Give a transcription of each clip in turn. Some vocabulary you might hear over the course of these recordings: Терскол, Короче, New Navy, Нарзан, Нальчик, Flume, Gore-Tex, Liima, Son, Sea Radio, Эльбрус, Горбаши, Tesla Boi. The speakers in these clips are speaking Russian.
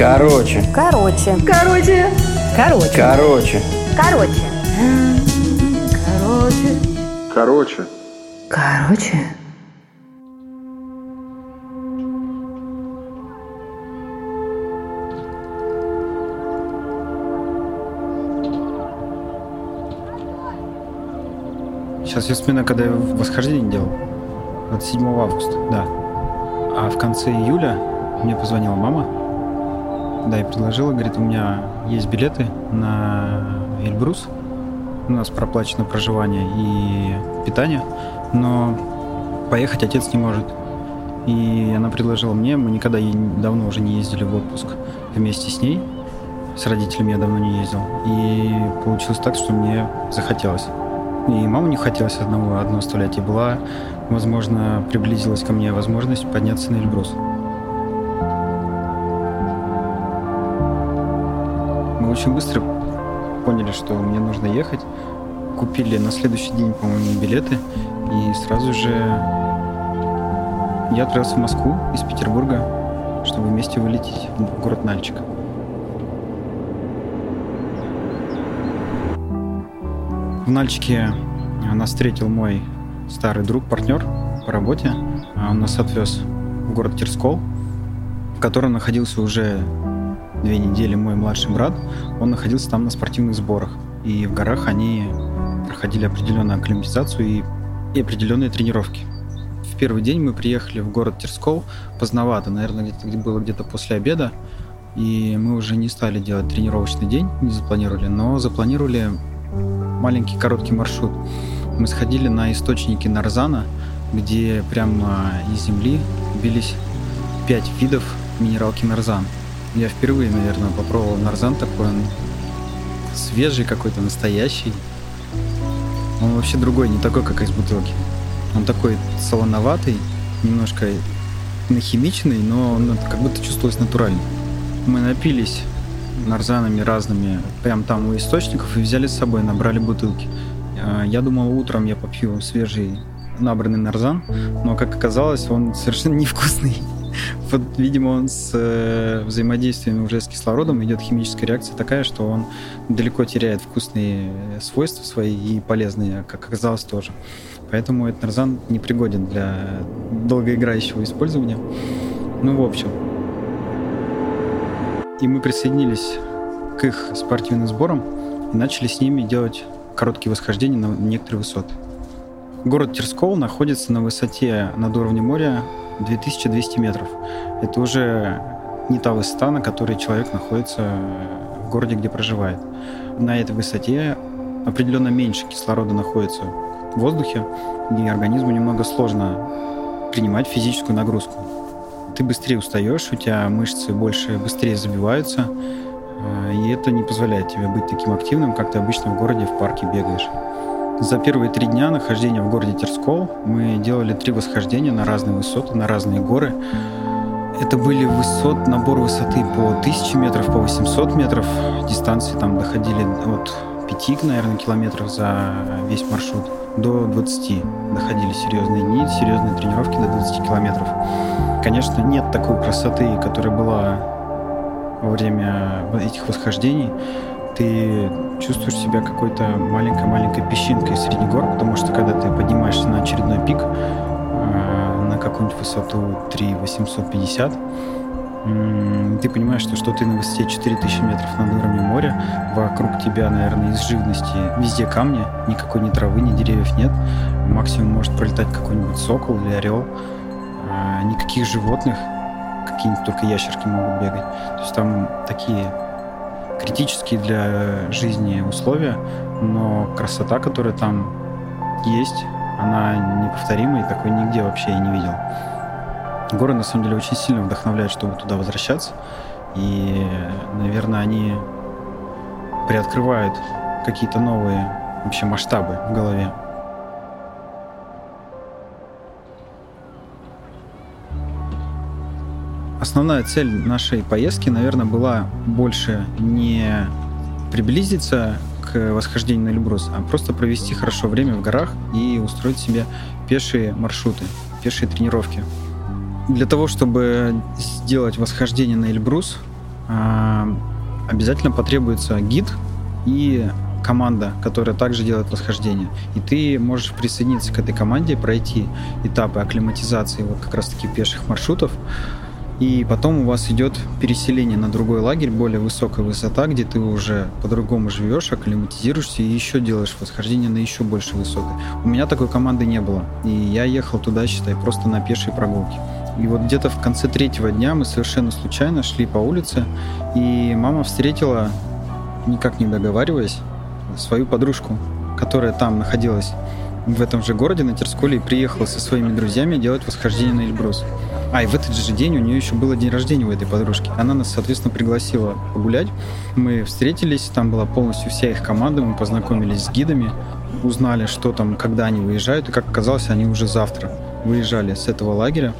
Короче. Сейчас я вспоминаю, когда я восхождение делал. 27 августа, да. А в конце июля мне позвонила мама, да, и предложила, говорит, у меня есть билеты на Эльбрус, у нас проплачено проживание и питание, но поехать отец не может. И она предложила мне, мы никогда давно уже не ездили в отпуск вместе с ней, с родителями я давно не ездил, и получилось так, что мне захотелось. И маму не хотелось одну оставлять, и была, возможно, приблизилась ко мне возможность подняться на Эльбрус. Мы очень быстро поняли, что мне нужно ехать. Купили на следующий день, по-моему, билеты. И сразу же я отправился в Москву из Петербурга, чтобы вместе вылететь в город Нальчик. В Нальчике нас встретил мой старый друг, партнер по работе. Он нас отвез в город Терскол, в котором находился уже 2 недели мой младший брат. Он находился там на спортивных сборах. И в горах они проходили определенную акклиматизацию и определенные тренировки. В первый день мы приехали в город Терскол поздновато, наверное, было где-то после обеда. И мы уже не стали делать тренировочный день, не запланировали, но запланировали маленький короткий маршрут. Мы сходили на источники Нарзана, где прямо из земли бились 5 видов минералки Нарзан. Я впервые, наверное, попробовал Нарзан такой, он свежий какой-то, настоящий. Он вообще другой, не такой, как из бутылки. Он такой солоноватый, немножко нахимичный, но он как будто чувствовалось натурально. Мы напились нарзанами разными, прям там у источников, и взяли с собой, набрали бутылки. Я думал, утром я попью свежий набранный нарзан, но, как оказалось, он совершенно невкусный. Вот, видимо, он с взаимодействием уже с кислородом идет химическая реакция такая, что он далеко теряет вкусные свойства свои и полезные, как оказалось, тоже. Поэтому этот нарзан непригоден для долгоиграющего использования. Ну, в общем. И мы присоединились к их спортивным сборам и начали с ними делать короткие восхождения на некоторые высоты. Город Терскол находится на высоте над уровнем моря 2200 метров. Это уже не та высота, на которой человек находится в городе, где проживает. На этой высоте определенно меньше кислорода находится в воздухе, и организму немного сложно принимать физическую нагрузку. Ты быстрее устаешь, у тебя мышцы быстрее забиваются, и это не позволяет тебе быть таким активным, как ты обычно в городе, в парке бегаешь. За первые 3 дня нахождения в городе Терскол мы делали 3 восхождения на разные высоты, на разные горы. Это были набор высоты по 1000 метров, по 800 метров. Дистанции там доходили от 5, наверное, километров за весь маршрут до 20. Доходили серьезные дни, серьезные тренировки до 20 километров. Конечно, нет такой красоты, которая была во время этих восхождений. Ты чувствуешь себя какой-то маленькой-маленькой песчинкой среди гор, потому что когда ты поднимаешься на очередной пик, на какую-нибудь высоту 3850, ты понимаешь, что ты на высоте 4000 метров над уровнем моря, вокруг тебя, наверное, из живности везде камни, никакой ни травы, ни деревьев нет, максимум может пролетать какой-нибудь сокол или орел, никаких животных, какие-нибудь только ящерки могут бегать. То есть там такие критические для жизни условия, но красота, которая там есть, она неповторимая, и такой нигде вообще я не видел. Горы, на самом деле, очень сильно вдохновляют, чтобы туда возвращаться. И, наверное, они приоткрывают какие-то новые вообще масштабы в голове. Основная цель нашей поездки, наверное, была больше не приблизиться к восхождению на Эльбрус, а просто провести хорошо время в горах и устроить себе пешие маршруты, пешие тренировки. Для того, чтобы сделать восхождение на Эльбрус, обязательно потребуется гид и команда, которая также делает восхождение. И ты можешь присоединиться к этой команде, пройти этапы акклиматизации вот как раз-таки пеших маршрутов. И потом у вас идет переселение на другой лагерь, более высокая высота, где ты уже по-другому живешь, акклиматизируешься и еще делаешь восхождение на еще большей высоты. У меня такой команды не было, и я ехал туда, считай, просто на пешие прогулки. И вот где-то в конце третьего дня мы совершенно случайно шли по улице, и мама встретила, никак не договариваясь, свою подружку, которая там находилась в этом же городе, на Терсколе, и приехала со своими друзьями делать восхождение на Эльбрус. А, и в этот же день у нее еще было день рождения у этой подружки. Она нас, соответственно, пригласила погулять. Мы встретились, там была полностью вся их команда, мы познакомились с гидами, узнали, что там, когда они выезжают, и, как оказалось, они уже завтра выезжали с этого лагеря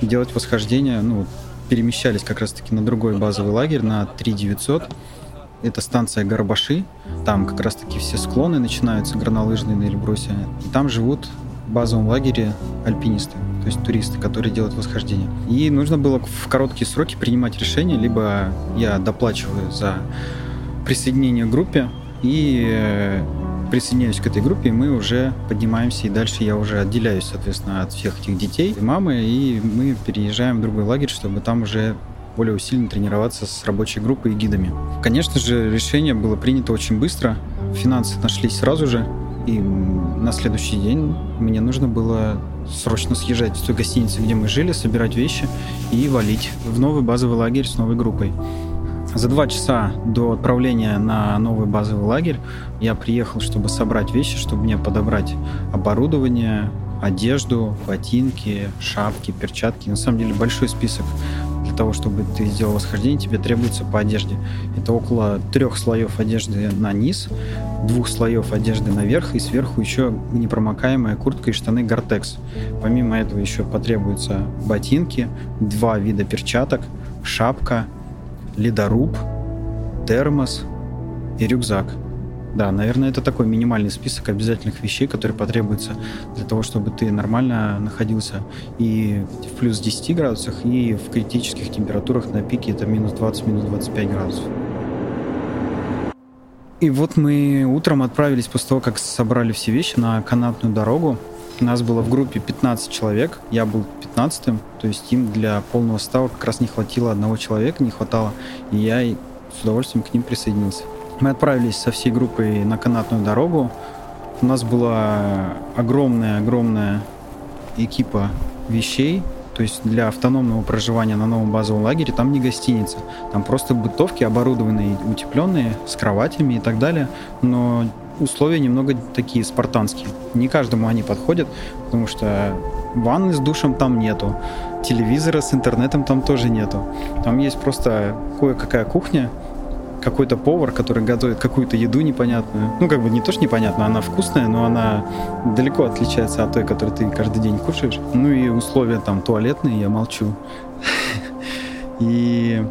делать восхождение, ну, перемещались как раз-таки на другой базовый лагерь, на 3900. Это станция Горбаши, там как раз-таки все склоны начинаются, горнолыжные на Эльбрусе, и там живут в базовом лагере альпинисты, то есть туристы, которые делают восхождение. И нужно было в короткие сроки принимать решение, либо я доплачиваю за присоединение к группе и присоединяюсь к этой группе, и мы уже поднимаемся, и дальше я уже отделяюсь, соответственно, от всех этих детей и мамы, и мы переезжаем в другой лагерь, чтобы там уже более усиленно тренироваться с рабочей группой и гидами. Конечно же, решение было принято очень быстро, финансы нашлись сразу же, и на следующий день мне нужно было срочно съезжать с той гостиницы, где мы жили, собирать вещи и валить в новый базовый лагерь с новой группой. За 2 часа до отправления на новый базовый лагерь я приехал, чтобы собрать вещи, чтобы мне подобрать оборудование, одежду, ботинки, шапки, перчатки. На самом деле большой список. Для того, чтобы ты сделал восхождение, тебе требуется по одежде. Это около 3 слоев одежды на низ, 2 слоев одежды наверх, и сверху еще непромокаемая куртка и штаны Gore-Tex. Помимо этого еще потребуются ботинки, 2 вида перчаток, шапка, ледоруб, термос и рюкзак. Да, наверное, это такой минимальный список обязательных вещей, которые потребуются для того, чтобы ты нормально находился и в плюс 10 градусах, и в критических температурах на пике это минус 20, минус 25 градусов. И вот мы утром отправились после того, как собрали все вещи, на канатную дорогу. Нас было в группе 15 человек, я был 15-м, то есть им для полного состава как раз не хватило одного человека, и я с удовольствием к ним присоединился. Мы отправились со всей группой на канатную дорогу. У нас была огромная экипа вещей. То есть для автономного проживания на новом базовом лагере там не гостиница. Там просто бытовки, оборудованные, утепленные, с кроватями и так далее. Но условия немного такие спартанские. Не каждому они подходят, потому что ванны с душем там нету. Телевизора с интернетом там тоже нету. Там есть просто кое-какая кухня, какой-то повар, который готовит какую-то еду непонятную. Ну, как бы не то, что непонятно, она вкусная, но она далеко отличается от той, которую ты каждый день кушаешь. Ну и условия там туалетные, я молчу. И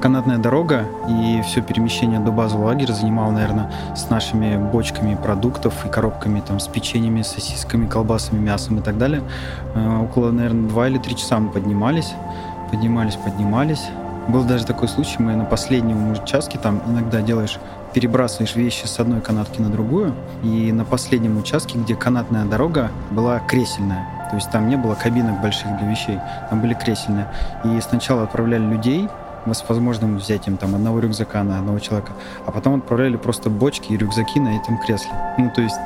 канатная дорога и все перемещение до базового лагеря занимало, наверное, с нашими бочками продуктов и коробками там с печеньями, сосисками, колбасами, мясом и так далее. Около, наверное, 2 или 3 часа мы поднимались. Был даже такой случай, мы на последнем участке, там иногда перебрасываешь вещи с одной канатки на другую, и на последнем участке, где канатная дорога была кресельная, то есть там не было кабинок больших для вещей, там были кресельные. И сначала отправляли людей с возможным взятием там одного рюкзака на одного человека, а потом отправляли просто бочки и рюкзаки на этом кресле. Ну, то есть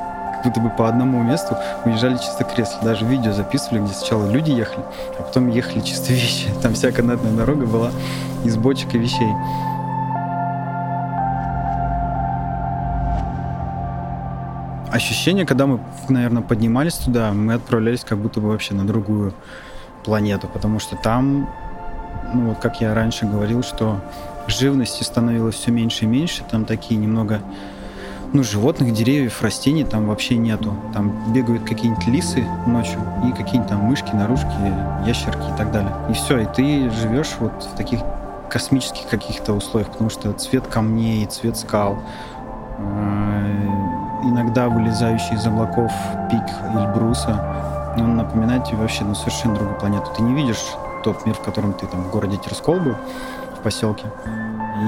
как будто бы по одному месту уезжали чисто кресла. Даже видео записывали, где сначала люди ехали, а потом ехали чисто вещи. Там вся канатная дорога была из бочек и вещей. Ощущение, когда мы, наверное, поднимались туда, мы отправлялись как будто бы вообще на другую планету, потому что там, ну вот как я раньше говорил, что живности становилось все меньше и меньше, там такие немного... животных, деревьев, растений там вообще нету. Там бегают какие-нибудь лисы ночью и какие-нибудь там мышки, наружки, ящерки и так далее. И все, и ты живешь вот в таких космических каких-то условиях, потому что цвет камней, цвет скал, иногда вылезающий из облаков пик Эльбруса, он напоминает тебе вообще совершенно другую планету. Ты не видишь тот мир, в котором ты там в городе Терскол был, в поселке.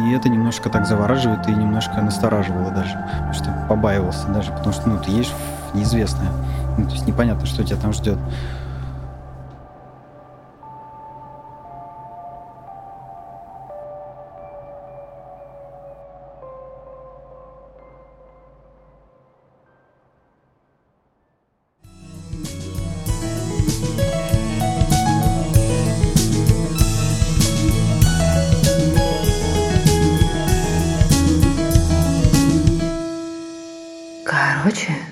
И это немножко так завораживает и немножко настораживало даже, потому что побаивался даже, потому что, ну, ты едешь в неизвестное, ну, то есть непонятно, что тебя там ждет. Короче,